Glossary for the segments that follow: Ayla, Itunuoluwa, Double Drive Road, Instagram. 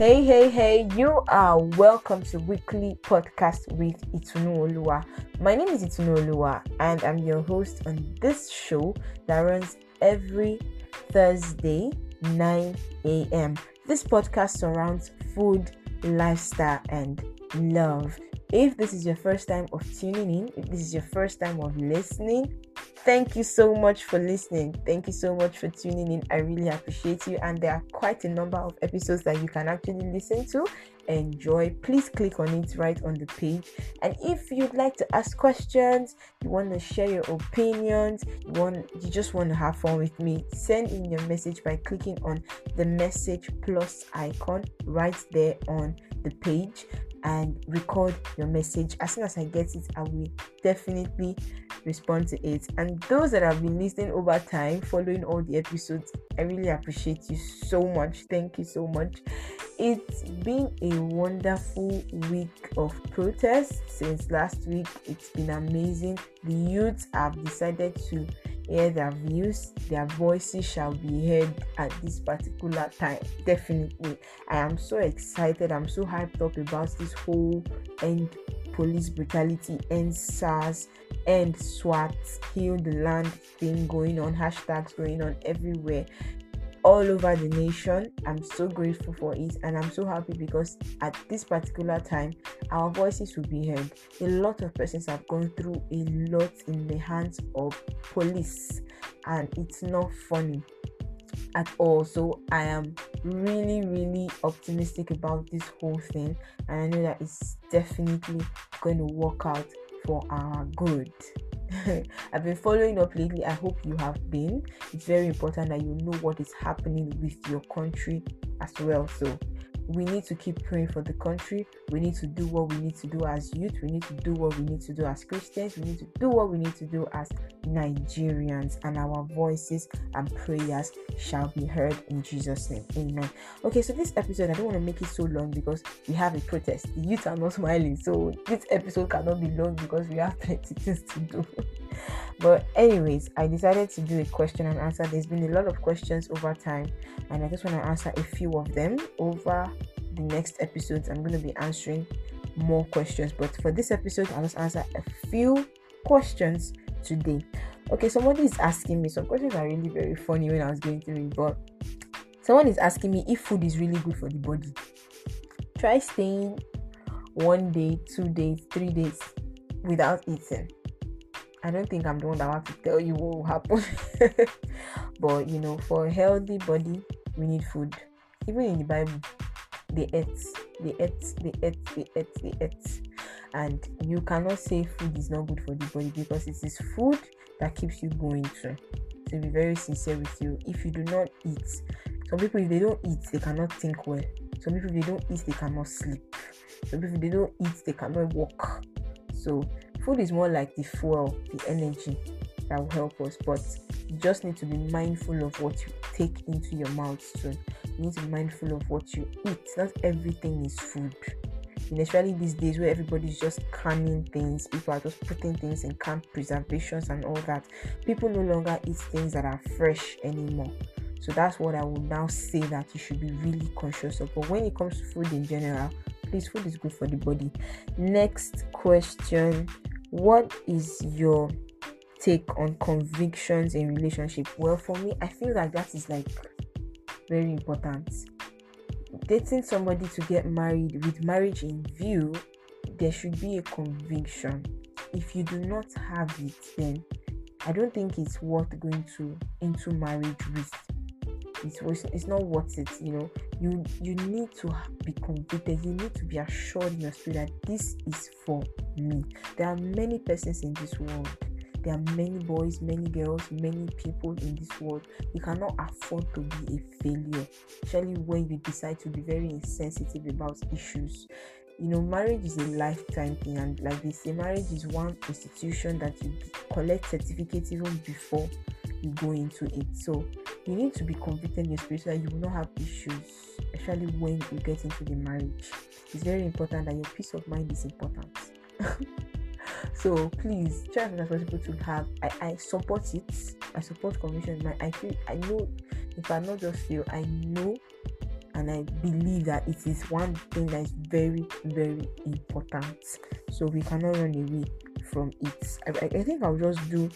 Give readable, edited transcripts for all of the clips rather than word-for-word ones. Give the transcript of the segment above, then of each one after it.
Hey, you are welcome to Weekly Podcast with Itunuoluwa. My name is Itunuoluwa and I'm your host on this show that runs every Thursday, 9 a.m. This podcast surrounds food, lifestyle, and love. If this is your first time of tuning in, if this is your first time of listening, thank you so much for listening. Thank you so much for tuning in. I really appreciate you. And there are quite a number of episodes that you can actually listen to. Enjoy. Please click on it right on the page. And if you'd like to ask questions, you want to share your opinions, you just want to have fun with me, send in your message by clicking on the message plus icon right there on the page and record your message. As soon as I get it, I will definitely respond to it. And those that have been listening over time, following all the episodes, I really appreciate you so much. Thank you so much. It's been a wonderful week of protests since last week. It's been amazing. The youths have decided to hear their views. Their voices shall be heard at this particular time. Definitely. I am so excited. I'm so hyped up about this whole end police brutality, end SARS, end SWAT, heal the land thing going on, hashtags going on everywhere, all over the nation. I'm so grateful for it and I'm so happy because at this particular time our voices will be heard. A lot of persons have gone through a lot in the hands of police and it's not funny at all. So I am really optimistic about this whole thing and I know that it's definitely going to work out for our good. I've been following up lately. I hope you have been. It's very important that you know what is happening with your country as well. So we need to keep praying for the country. We need to do what we need to do as youth. We need to do what we need to do as Christians. We need to do what we need to do as Nigerians. And our voices and prayers shall be heard in Jesus' name. Amen. Okay, so this episode, I don't want to make it so long because we have a protest. The youth are not smiling. So this episode cannot be long because we have plenty things to do. But anyways, I decided to do a question and answer. There's been a lot of questions over time and I just want to answer a few of them. Over the next episodes, I'm going to be answering more questions, but for this episode I'll just answer a few questions today. Okay, somebody is asking me, some questions are really very funny when I was going through it, but someone is asking me if food is really good for the body. Try staying 1 day, 2 days, 3 days without eating. I don't think I'm the one that will have to tell you what will happen. But you know, for a healthy body, we need food. Even in the Bible, they ate. And you cannot say food is not good for the body because it is food that keeps you going through. To be very sincere with you, if you do not eat, some people, if they don't eat, they cannot think well. Some people, if they don't eat, they cannot sleep. Some people, if they don't eat, they cannot walk. So food is more like the fuel, the energy that will help us, but you just need to be mindful of what you take into your mouth soon. You need to be mindful of what you eat. Not everything is food. And especially these days where everybody's just canning things, people are just putting things in canned preservations and all that. People no longer eat things that are fresh anymore. So that's what I would now say that you should be really conscious of. But when it comes to food in general, please, food is good for the body. Next question. What is your take on convictions in relationship? Well, for me, I feel like that is like very important. Dating somebody to get married with marriage in view, there should be a conviction. If you do not have it, then I don't think it's worth going into marriage with. It's not worth it, you know. You need to be convicted. You need to be assured in your spirit that this is for me. There are many persons in this world. There are many boys, many girls, many people in this world. You cannot afford to be a failure, especially when you decide to be very insensitive about issues. You know, marriage is a lifetime thing, and like they say, marriage is one institution that you collect certificates even before you go into it. So you need to be convicted in your spirit so that you will not have issues, especially when you get into the marriage. It's very important that your peace of mind is important. So please try as much as possible to have. I support it. I support conviction. I feel, I know, if I not just feel, I know and I believe that it is one thing that is very, very important. So we cannot run away from it. I think I'll just do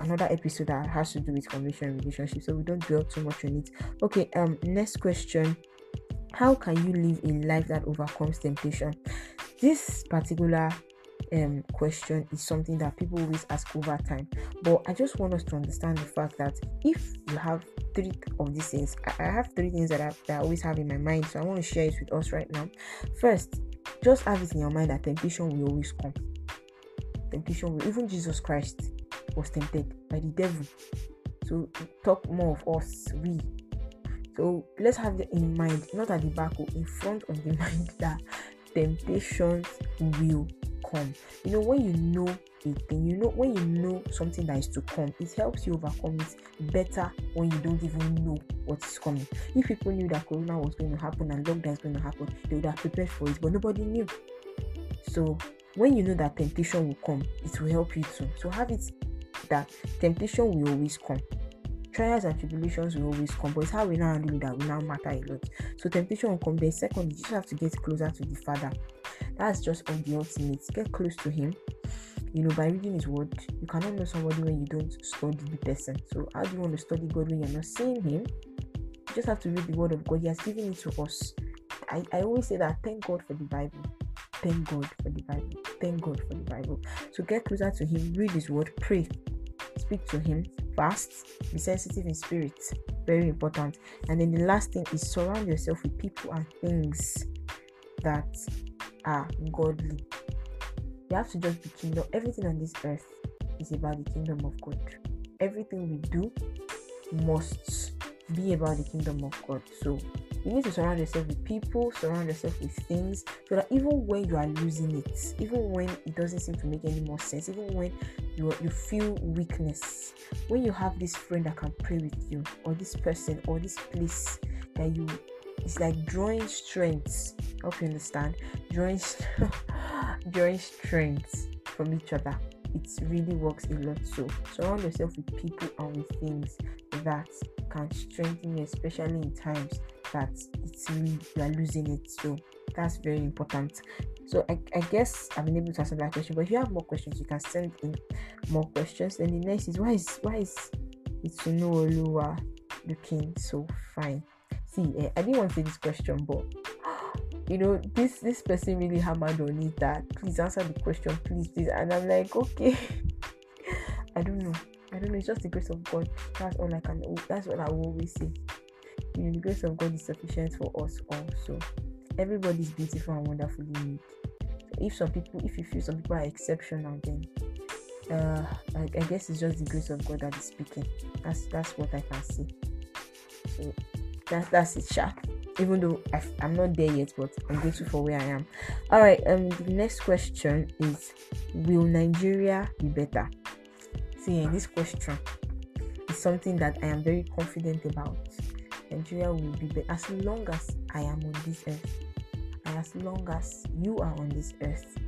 another episode that has to do with conviction and relationship, so we don't dwell too much on it. Okay, next question. How can you live a life that overcomes temptation? This particular question is something that people always ask over time, but I just want us to understand the fact that if you have three of these things, I have three things that I always have in my mind, so I want to share it with us right now. First, just have it in your mind that temptation will always come. Temptation will, even Jesus Christ was tempted by the devil. So talk more of us, we. So let's have that in mind, not at the back or in front of the mind, that temptations will come. You know, when you know a thing, you know, when you know something that is to come, it helps you overcome it better when you don't even know what is coming. If people knew that corona was going to happen and lockdown is going to happen, they would have prepared for it, but nobody knew. So when you know that temptation will come, it will help you too. So have it that temptation will always come. Trials and tribulations will always come, but it's how we now handle that will now matter a lot. So temptation will come. Then second, you just have to get closer to the Father. That's just on the ultimate. Get close to Him. You know, by reading His Word, you cannot know somebody when you don't study the person. So how do you want to study God when you're not seeing Him? You just have to read the Word of God. He has given it to us. I always say that, thank God for the Bible. Thank God for the Bible. Thank God for the Bible. So get closer to Him. Read His Word. Pray. Speak to Him. Fast. Be sensitive in spirit. Very important. And then the last thing is surround yourself with people and things that are godly. You have to just be kingdom. Everything on this earth is about the kingdom of God. Everything we do must be about the kingdom of God. So you need to surround yourself with people, surround yourself with things, so that even when you are losing it, even when it doesn't seem to make any more sense, even when you feel weakness, when you have this friend that can pray with you, or this person, or this place that you, it's like drawing strength. I hope you understand. Drawing strength from each other. It really works a lot. So surround yourself with people and with things that can strengthen you, especially in times that it's really, you are losing it. So that's very important. So I guess I've been able to answer that question, but if you have more questions, you can send in more questions. Then the next is, why is Itunuoluwa looking so fine? See, I didn't want to say this question, but you know, this person really hammered on it that please answer the question, please, and I'm like, okay. I don't know, it's just the grace of God. That's what I will always say. You know, the grace of God is sufficient for us all. So everybody's beautiful and wonderfully unique. If you feel some people are exceptional, then I guess it's just the grace of God that is speaking. That's what I can say. So that's it, Sha. Even though I'm not there yet, but I'm grateful for where I am. All right. The next question is, will Nigeria be better? See, this question is something that I am very confident about. Nigeria will be better as long as I am on this earth, and as long as you are on this earth,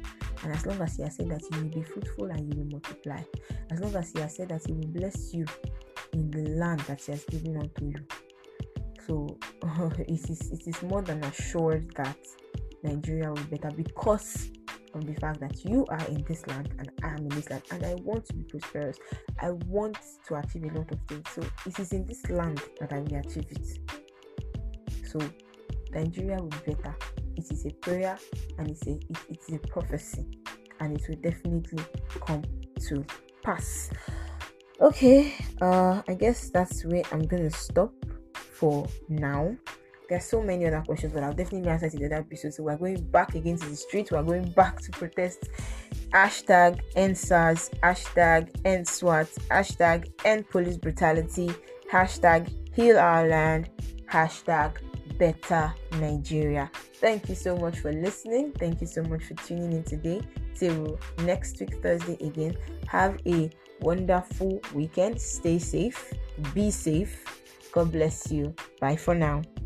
and as long as He has said that you will be fruitful and you will multiply, as long as He has said that He will bless you in the land that He has given unto you. So it is more than assured that Nigeria will be better because of the fact that you are in this land and I am in this land, and I want to be prosperous. I want to achieve a lot of things. So it is in this land that I will achieve it. So Nigeria will be better. It is a prayer, and it is a prophecy, and it will definitely come to pass. Okay, I guess that's where I'm gonna stop for now. There's so many other questions, but I'll definitely answer to the other episode. So we're going back again to the streets. We're going back to protest. #EndSARS, #EndSWAT, #EndPolice Brutality, #HealOurLand, #BetterNigeria. Thank you so much for listening. Thank you so much for tuning in today. Till next week, Thursday again. Have a wonderful weekend. Stay safe. Be safe. God bless you. Bye for now.